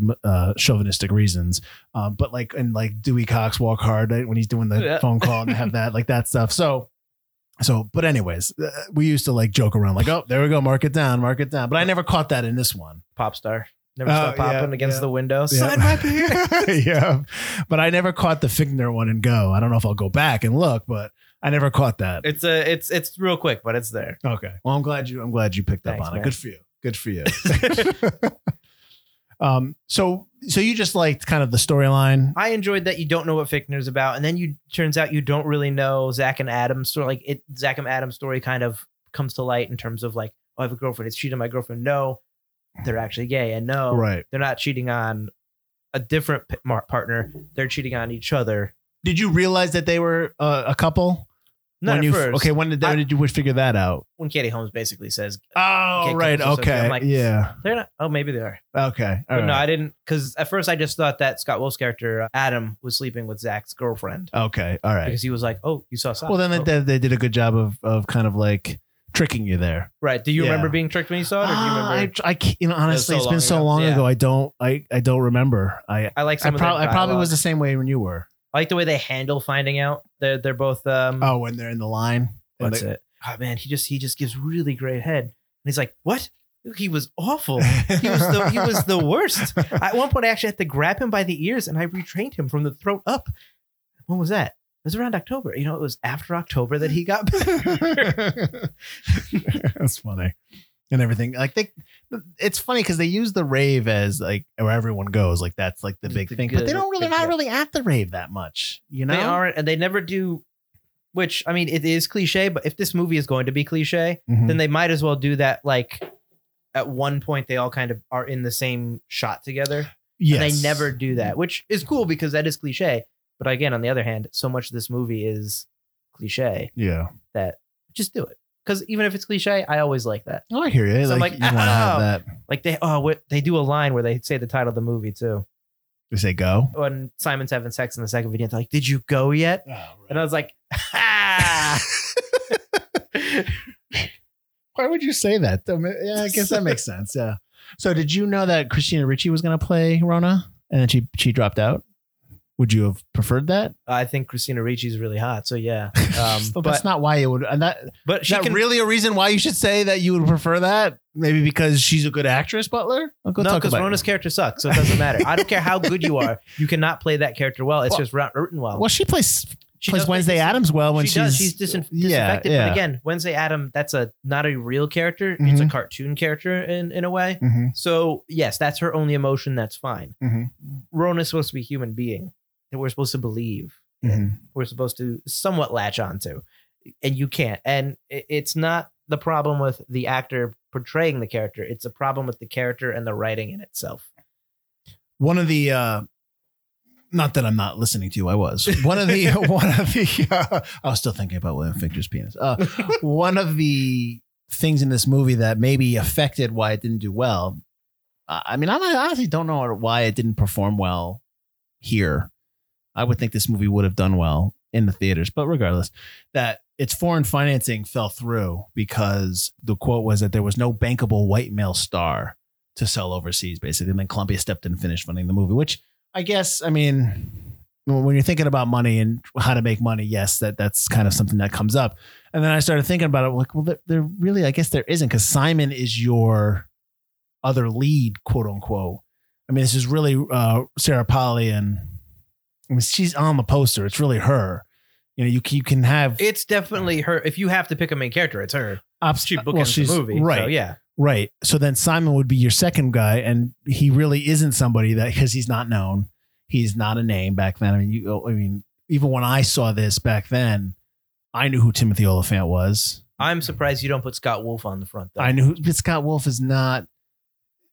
chauvinistic reasons, but like and like Dewey Cox Walk Hard when he's doing the phone call and they have that like that stuff. So, but anyways, we used to like joke around like, oh, there we go. Mark it down. But I never caught that in this one. Pop star. Never stopped popping against the window. Yeah. Sign my paper. Yeah. But I never caught the Figner one and go. I don't know if I'll go back and look, but I never caught that. It's real quick, but it's there. Okay. Well, I'm glad you picked up on man. It. Good for you. So you just liked kind of the storyline. I enjoyed that you don't know what Fichtner's about, and then turns out you don't really know Zach and Adam's story. Like Zach and Adam's story kind of comes to light in terms of like, oh, I have a girlfriend. Is she cheating on my girlfriend? No, they're actually gay, and no, right? They're not cheating on a different partner. They're cheating on each other. Did you realize that they were a couple? Not at first. Okay, when did you figure that out? When Katie Holmes basically says, "Oh, right, okay, I'm like, yeah, they're not." Oh, maybe they are. Okay, all right. No, I didn't, because at first I just thought that Scott Wolf's character Adam was sleeping with Zach's girlfriend. Okay, all right, because he was like, "Oh, you saw something." Well, then they did a good job of kind of like tricking you there, right? Do you remember being tricked when you saw it? Or do you remember? Honestly, it's been so long ago. I don't remember. I probably was the same way when you were. I like the way they handle finding out. They're both. When they're in the line. That's it. Oh man, he just gives really great head, and he's like, "What? He was awful. He was the worst." At one point, I actually had to grab him by the ears, and I retrained him from the throat up. When was that? It was around October. You know, it was after October that he got better. That's funny. And everything like it's funny because they use the rave as like where everyone goes, like that's like the big thing, but they don't really not really at the rave that much, you know. They aren't, and they never do. Which I mean, it is cliche, but if this movie is going to be cliche, then they might as well do that. Like at one point, they all kind of are in the same shot together. Yes, and they never do that, which is cool because that is cliche. But again, on the other hand, so much of this movie is cliche. Yeah, that just do it. Because even if it's cliche, I always like that. Oh, I hear you. So like, you want to have that. Like they do a line where they say the title of the movie too. They say go? When Simon's having sex in the second video, they're like, "Did you go yet?" Oh, right. And I was like, "Ha!" Why would you say that? Yeah, I guess that makes sense. Yeah. So did you know that Christina Ricci was going to play Rona, and then she dropped out? Would you have preferred that? I think Christina Ricci is really hot, so yeah. But that's not why it would. But is that really a reason why you should say that you would prefer that? Maybe because she's a good actress, Butler? No, because Rona's character sucks, so it doesn't matter. I don't care how good you are; you cannot play that character well. It's just written well. Well, she plays Wednesday Addams well when she's disaffected. Yeah. But again, Wednesday Addams, that's not a real character. Mm-hmm. It's a cartoon character in a way. Mm-hmm. So yes, that's her only emotion. That's fine. Mm-hmm. Rona's supposed to be a human being that we're supposed to believe, we're supposed to somewhat latch onto, and you can't. And it's not the problem with the actor portraying the character. It's a problem with the character and the writing in itself. One of the, not that I'm not listening to you. I was I was still thinking about William Fichtner's penis. One of the things in this movie that maybe affected why it didn't do well. I mean, I honestly don't know why it didn't perform well here. I would think this movie would have done well in the theaters, but regardless, that its foreign financing fell through because the quote was that there was no bankable white male star to sell overseas, basically. And then Columbia stepped in and finished funding the movie, which I guess, I mean, when you're thinking about money and how to make money, yes, that's kind of something that comes up. And then I started thinking about it, like, well, there really, I guess there isn't, because Simon is your other lead, quote unquote. I mean, this is really Sarah Polly, and I mean, she's on the poster. It's really her. You know, you can have. It's definitely her. If you have to pick a main character, it's her. She bookends the movie. Right. So, yeah. Right. So then Simon would be your second guy, and he really isn't somebody that, because he's not known. He's not a name back then. I mean, even when I saw this back then, I knew who Timothy Oliphant was. I'm surprised you don't put Scott Wolf on the front, though. I knew Scott Wolf is not.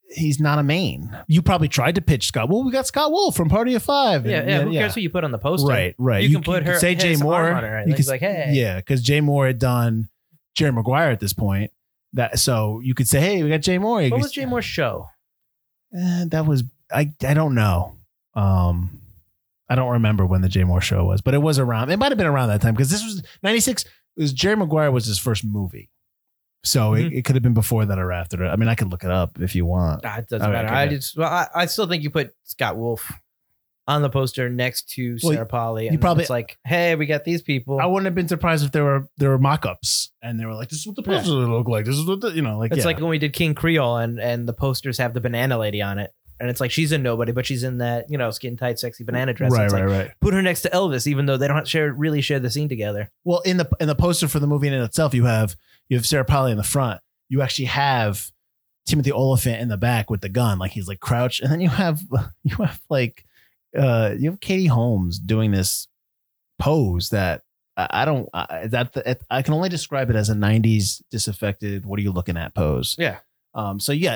He's not a main. You probably tried to pitch Scott. Well, we got Scott Wolf from Party of Five. Yeah. Who cares who you put on the poster? Right. You can put her. Say Jay Moore. On her, you can, like, hey. Yeah, because Jay Moore had done Jerry Maguire at this point. So you could say, hey, we got Jay Moore. What was Jay Moore's show? That was I don't know. I don't remember when the Jay Moore show was, but it was around. It might have been around that time, because this was 96. It was Jerry Maguire was his first movie. So it could have been before that or after. I mean, I could look it up if you want. It doesn't matter. I still think you put Scott Wolf on the poster next to Sarah Polly. You probably, it's like, hey, we got these people. I wouldn't have been surprised if there were mock-ups and they were like, this is what the posters look like. This is what like when we did King Creole and the posters have the banana lady on it. And it's like, she's a nobody, but she's in that, skin tight, sexy banana dress. Right. Put her next to Elvis, even though they don't really share the scene together. Well, in the poster for the movie in itself, you have Sarah Polly in the front. You actually have Timothy Oliphant in the back with the gun, like he's like crouched, and then you have Katie Holmes doing this pose that I can only describe it as a '90s disaffected. What are you looking at pose? Yeah.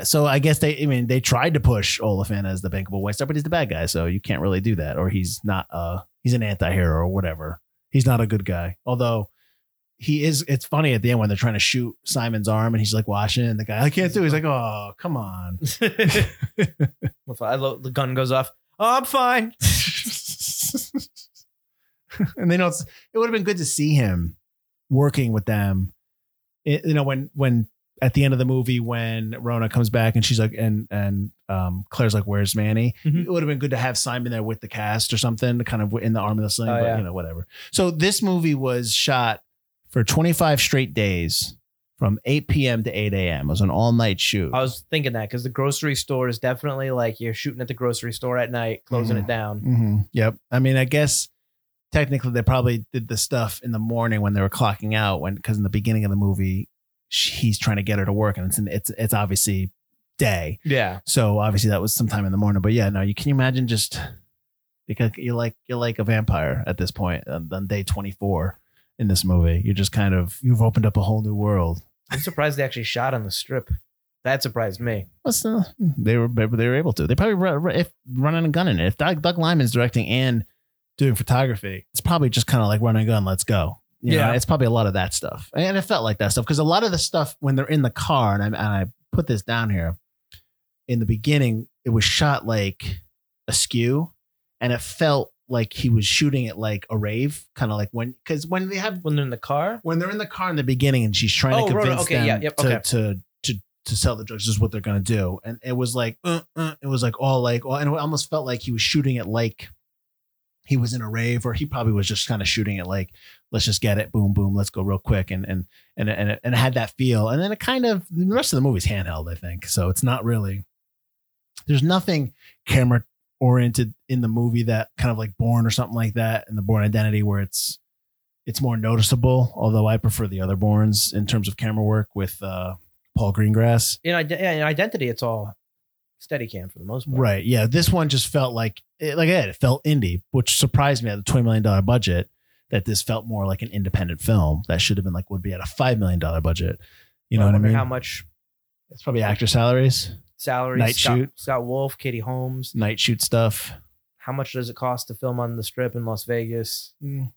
So I guess they tried to push Oliphant as the bankable white star, but he's the bad guy, so you can't really do that. Or he's not he's an anti-hero or whatever. He's not a good guy. Although he is. It's funny at the end when they're trying to shoot Simon's arm and he's like watching, and the guy, I can't do it. He's like, oh, come on. The gun goes off. Oh, I'm fine. And they know it would have been good to see him working with them. When at the end of the movie, when Rona comes back and she's like, and Claire's like, where's Manny? Mm-hmm. It would have been good to have Simon there with the cast or something, kind of in the arm of the sling, whatever. So this movie was shot for 25 straight days from 8 p.m. to 8 a.m. It was an all night shoot. I was thinking that because the grocery store is definitely like you're shooting at the grocery store at night, closing it down. Mm-hmm. Yep. I mean, I guess technically they probably did the stuff in the morning when they were clocking out because in the beginning of the movie, he's trying to get her to work, and it's obviously day. Yeah. So obviously that was sometime in the morning, but yeah, no, can you imagine just because you're like a vampire at this point on day 24 in this movie, you're just kind of, you've opened up a whole new world. I'm surprised they actually shot on the strip. That surprised me. They were able to. They probably running a gun in it. If Doug Liman's directing and doing photography, it's probably just kind of like running a gun. Let's go. You know, it's probably a lot of that stuff. And it felt like that stuff because a lot of the stuff when they're in the car, and I put this down here in the beginning, it was shot like askew, and it felt like he was shooting at like a rave, kind of like when they're in the car, in the beginning, and she's trying to convince them to sell the drugs is what they're going to do. And it was like, and it almost felt like he was shooting at like he was in a rave, or he probably was just kind of shooting at like, let's just get it. Boom, boom. Let's go real quick. And it had that feel. And then it kind of, the rest of the movie's handheld, I think. So it's not really, there's nothing camera oriented in the movie that kind of like Bourne or something like that, and the Bourne Identity, where it's more noticeable. Although I prefer the other Bournes in terms of camera work with Paul Greengrass. In Identity, it's all Steadicam for the most part. Right. Yeah. This one just felt like it felt indie, which surprised me at the $20 million budget, that this felt more like an independent film that should have been like, would be at a $5 million budget. You know what I mean? How much? It's probably actor salaries. Night Scott, shoot. Scott Wolf, Katie Holmes. Night shoot stuff. how much does it cost to film on the strip in Las Vegas?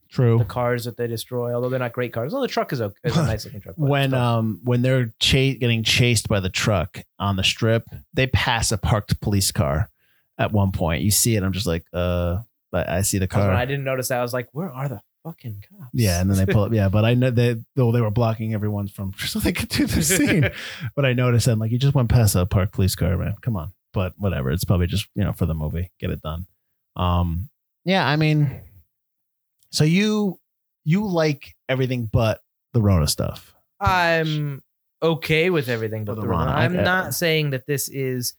True. The cars that they destroy, although they're not great cars. Well, the truck is a nice looking truck. When they're getting chased by the truck on the strip, they pass a parked police car at one point. You see it. I'm just like, but I see the car. I didn't notice that. I was like, where are the fucking cops? Yeah. And then they pull up. Yeah. But I know they were blocking everyone from, so they could do the scene. But I noticed that, like, you just went past a parked police car, man. Come on. But whatever. It's probably just, for the movie, get it done. Yeah, I mean, so you like everything but the Rona stuff. I'm okay with everything but the Rona. I'm not saying that this is,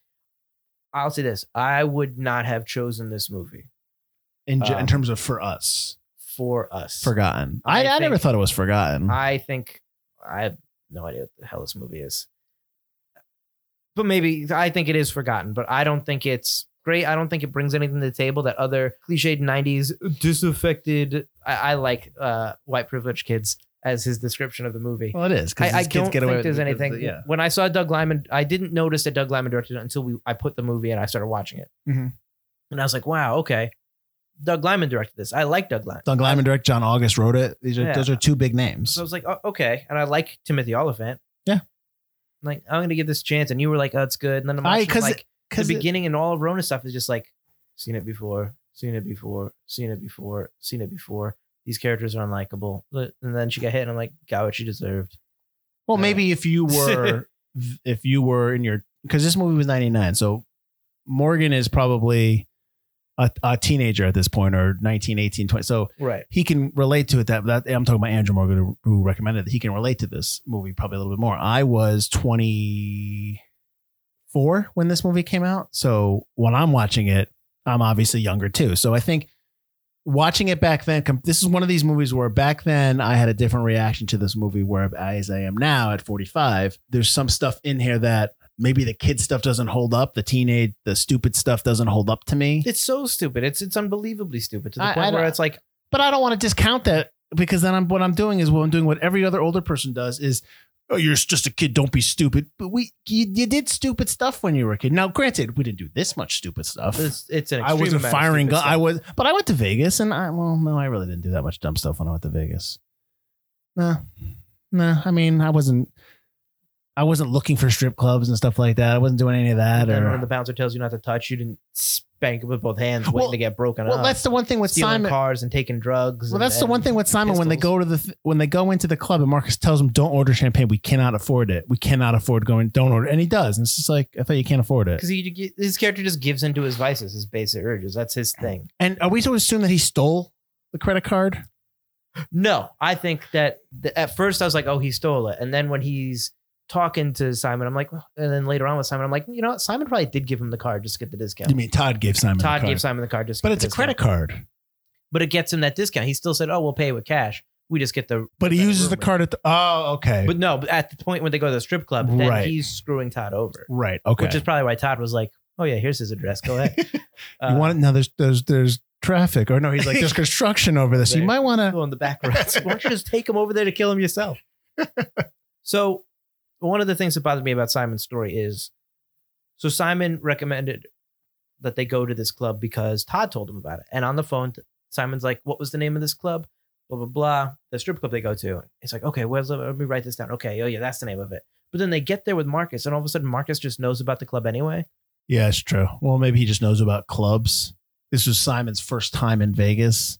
I'll say this, I would not have chosen this movie. In terms of for us. Forgotten. I never thought it was Forgotten. I think I have no idea what the hell this movie is. But maybe I think it is Forgotten, but I don't think it's great. I don't think it brings anything to the table that other cliched 90s disaffected. I like white privileged kids as his description of the movie. Well, it is. I don't think there's anything. Yeah. When I saw Doug Liman, I didn't notice that Doug Liman directed it until I put the movie and I started watching it. Mm-hmm. And I was like, wow, okay. Doug Liman directed this. I like Doug Liman. Doug Liman directed, John August wrote it. Those are two big names. So I was like, oh, okay. And I like Timothy Olyphant. Yeah. Like, I'm going to give this a chance. And you were like, oh, it's good. And then I'm like, the beginning and all of Rona stuff is just like, seen it before. These characters are unlikable. And then she got hit and I'm like, got what she deserved. Well, maybe if you were in your, because this movie was 99. So Morgan is probably a teenager at this point, or 19, 18, 20. So right. He can relate to it. That I'm talking about Andrew Morgan, who recommended that he can relate to this movie probably a little bit more. I was 24 when this movie came out. So when I'm watching it, I'm obviously younger too. So I think watching it back then, this is one of these movies where back then I had a different reaction to this movie where as I am now at 45, there's some stuff in here that maybe the kid stuff doesn't hold up. The stupid stuff doesn't hold up to me. It's so stupid. It's unbelievably stupid to the point where it's like, but I don't want to discount that, because then what I'm doing, what every other older person does is, oh, you're just a kid. Don't be stupid. But you did stupid stuff when you were a kid. Now, granted, we didn't do this much stupid stuff. It's an extreme. I wasn't firing gun. But I went to Vegas, and I really didn't do that much dumb stuff when I went to Vegas. Nah. I mean, I wasn't looking for strip clubs and stuff like that. I wasn't doing any of that. And when the bouncer tells you not to touch, you didn't spank with both hands, waiting to get broken up. Well, that's the one thing with Simon, cars and taking drugs. Well, that's the one thing with Simon, when they go to when they go into the club and Marcus tells them, "Don't order champagne. We cannot afford it. We cannot afford going. Don't order." And he does. And it's just like, I thought you can't afford it, because his character just gives into his vices, his basic urges. That's his thing. And are we to assume that he stole the credit card? No, I think that at first I was like, "Oh, he stole it," and then when he's talking to Simon, I'm like, well, and then later on with Simon, I'm like, you know what? Simon probably did give him the card just to get the discount. You mean Todd gave Simon the card? Todd gave Simon the card just to get the discount. But it's a credit card. But it gets him that discount. He still said, oh, we'll pay with cash. We just get the... But he uses the card at the... Oh, okay. But no, at the point when they go to the strip club, then he's screwing Todd over. Right, okay. Which is probably why Todd was like, oh yeah, here's his address. Go ahead. You want it? No, there's traffic. Or no, he's like, there's construction over this. You might want to... Go in the back roads. Why don't you just take him over there to kill him yourself? So... One of the things that bothered me about Simon's story is, so Simon recommended that they go to this club because Todd told him about it. And on the phone, Simon's like, what was the name of this club? Blah, blah, blah. The strip club they go to. It's like, okay, let me write this down. Okay. Oh yeah, that's the name of it. But then they get there with Marcus, and all of a sudden Marcus just knows about the club anyway. Yeah, it's true. Well, maybe he just knows about clubs. This was Simon's first time in Vegas.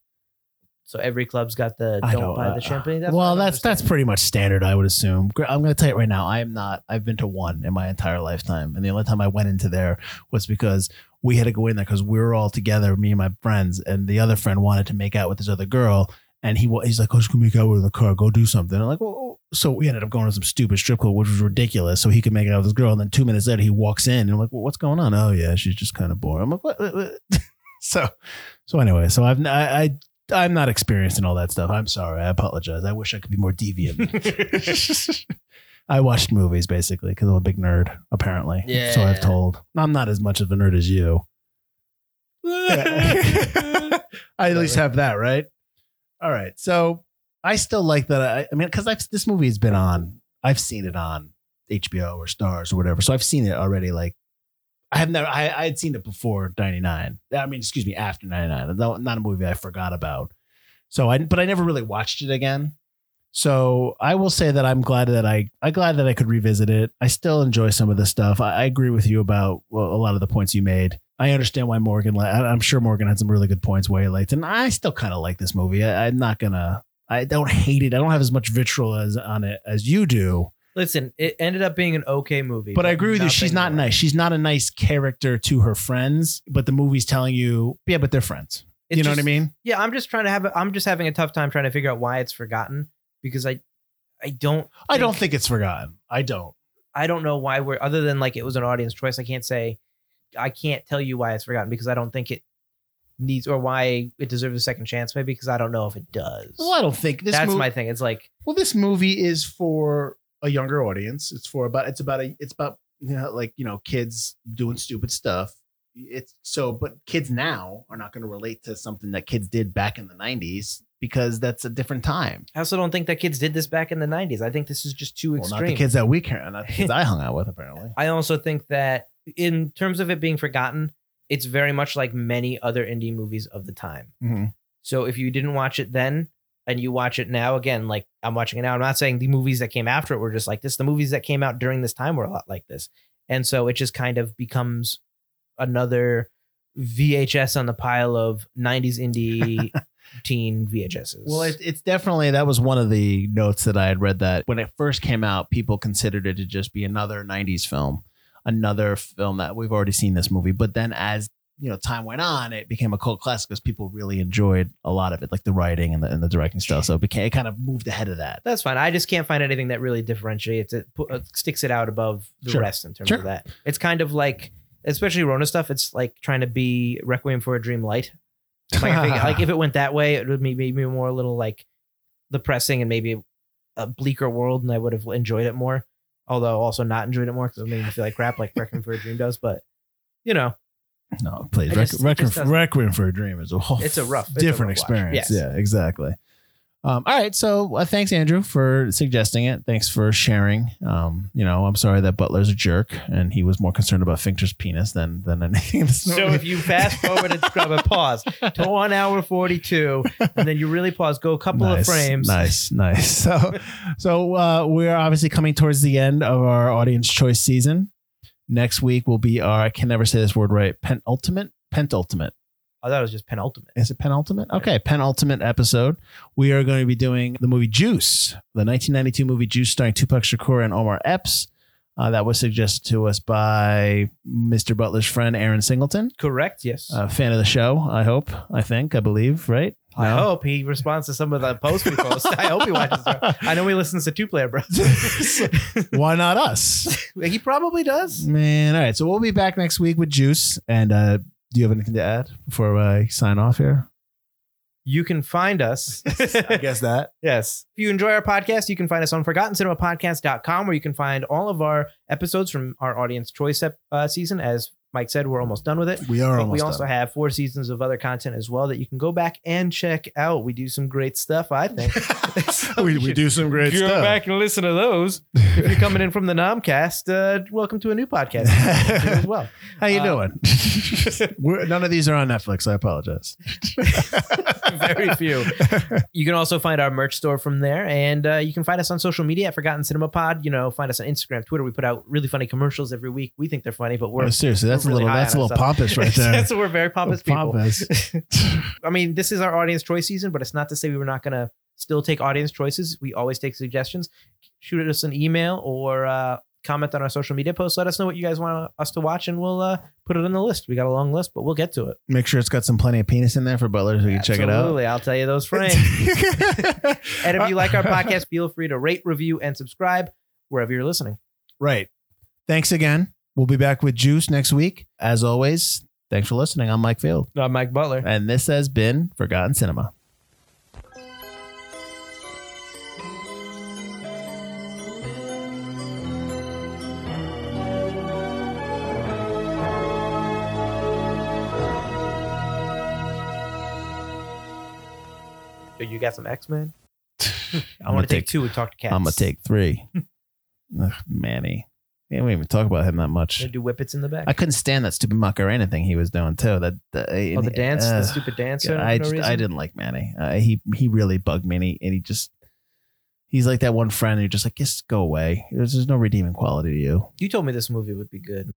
So every club's got the don't buy the champagne. That's pretty much standard, I would assume. I'm going to tell you right now, I am not. I've been to one in my entire lifetime. And the only time I went into there was because we had to go in there because we were all together, me and my friends. And the other friend wanted to make out with this other girl. And he's like, oh, just go make out with the car. Go do something. And I'm like, well, so we ended up going to some stupid strip club, which was ridiculous. So he could make out with this girl. And then 2 minutes later, he walks in. And I'm like, well, what's going on? Oh, yeah, she's just kind of bored. I'm like, what? So anyway, so I'm not experienced in all that stuff. I'm sorry. I apologize. I wish I could be more deviant. I watched movies basically because I'm a big nerd, apparently. Yeah. So I've told. I'm not as much of a nerd as you. I at least have that, right? All right. So I still like that. I mean, because this movie has been on. I've seen it on HBO or Stars or whatever. So I've seen it already like I have never. I had seen it before '99. I mean, excuse me, after '99. Not a movie I forgot about. So I never really watched it again. So I will say that I'm glad that I could revisit it. I still enjoy some of this stuff. I agree with you about a lot of the points you made. I understand why Morgan. I'm sure Morgan had some really good points why he liked it. And I still kind of like this movie. I don't hate it. I don't have as much vitriol as you do. Listen, it ended up being an okay movie. But I agree with you. She's not nice. She's not a nice character to her friends. But the movie's telling you, yeah, but they're friends. You know what I mean? Yeah, I'm just having a tough time trying to figure out why it's forgotten. Because I don't think it's forgotten. I don't know why we're, other than like it was an audience choice. I can't tell you why it's forgotten because I don't think it needs or why it deserves a second chance. Maybe because I don't know if it does. Well, I don't think this. That's my thing. It's like, well, this movie is for a younger audience. It's about kids doing stupid stuff. But kids now are not going to relate to something that kids did back in the 90s. Because that's a different time. I also don't think that kids did this back in the 90s. I think this is just too extreme. Well, not the kids that we care, not the kids I hung out with, apparently. I also think that in terms of it being forgotten, it's very much like many other indie movies of the time. Mm-hmm. So if you didn't watch it then and you watch it now, again, like I'm watching it now, I'm not saying the movies that came after it were just like this. The movies that came out during this time were a lot like this. And so it just kind of becomes another VHS on the pile of 90s indie teen VHSs. Well, it's definitely, that was one of the notes that I had read, that when it first came out, people considered it to just be another 90s film, another film that we've already seen this movie. But then as time went on, it became a cult classic because people really enjoyed a lot of it, like the writing and the directing style. So it kind of moved ahead of that. That's fine. I just can't find anything that really differentiates it, sticks it out above the rest in terms of that. It's kind of like, especially Rona stuff, it's like trying to be Requiem for a Dream light. Like if it went that way, it would maybe be more a little like depressing and maybe a bleaker world, and I would have enjoyed it more. Although also not enjoyed it more because it made me feel like crap, like Requiem for a Dream does. But no, please, Requiem for a Dream is a whole different experience. Yes. Yeah, exactly. All right, so thanks, Andrew, for suggesting it. Thanks for sharing. I'm sorry that Butler's a jerk, and he was more concerned about Fincher's penis than anything. So if you fast forward and pause to 1 hour 42, and then you really pause, go a couple of frames. Nice. So we're obviously coming towards the end of our audience choice season. Next week will be our, I can never say this word right, penultimate. I thought it was just penultimate. Is it penultimate? Okay, penultimate episode. We are going to be doing the movie Juice, the 1992 movie Juice starring Tupac Shakur and Omar Epps. That was suggested to us by Mr. Butler's friend, Aaron Singleton. Correct, yes. A fan of the show, I believe, right? No? I hope he responds to some of the posts we post. I hope he watches it. I know he listens to Two Player Bros. Why not us? He probably does. Man, all right. So we'll be back next week with Juice, and do you have anything to add before I sign off here? You can find us. I guess that. Yes. If you enjoy our podcast, you can find us on ForgottenCinemaPodcast.com, where you can find all of our episodes from our audience choice season. As Mike said, we're almost done with it. We are almost done. We also have 4 seasons of other content as well that you can go back and check out. We do some great stuff, I think. So we do some great stuff. If you go back and listen to those, if you're coming in from the Nomcast, welcome to a new podcast as well. How you doing? None of these are on Netflix. I apologize. Very few. You can also find our merch store from there, and you can find us on social media at Forgotten Cinema Pod. Find us on Instagram, Twitter. We put out really funny commercials every week. We think they're funny, but we're seriously. That's a little pompous right there. That's we're very pompous people. I mean, this is our audience choice season, but it's not to say we were not going to still take audience choices. We always take suggestions. Shoot us an email or comment on our social media posts. Let us know what you guys want us to watch, and we'll put it on the list. We got a long list, but we'll get to it. Make sure it's got some plenty of penis in there for Butler so you can check it out. Absolutely. I'll tell you those frames. And if you like our podcast, feel free to rate, review, and subscribe wherever you're listening. Right. Thanks again. We'll be back with Juice next week. As always, thanks for listening. I'm Mike Field. I'm Mike Butler. And this has been Forgotten Cinema. So you got some X-Men? I want to take 2 and talk to cats. I'm going to take 3. Ugh, Manny. We didn't even talk about him that much. They do whippets in the back. I couldn't stand that stupid Macarena thing he was doing too. The dance, the stupid dancer. I didn't like Manny. He really bugged me, he's like that one friend who just like, just go away. There's no redeeming quality to you. You told me this movie would be good.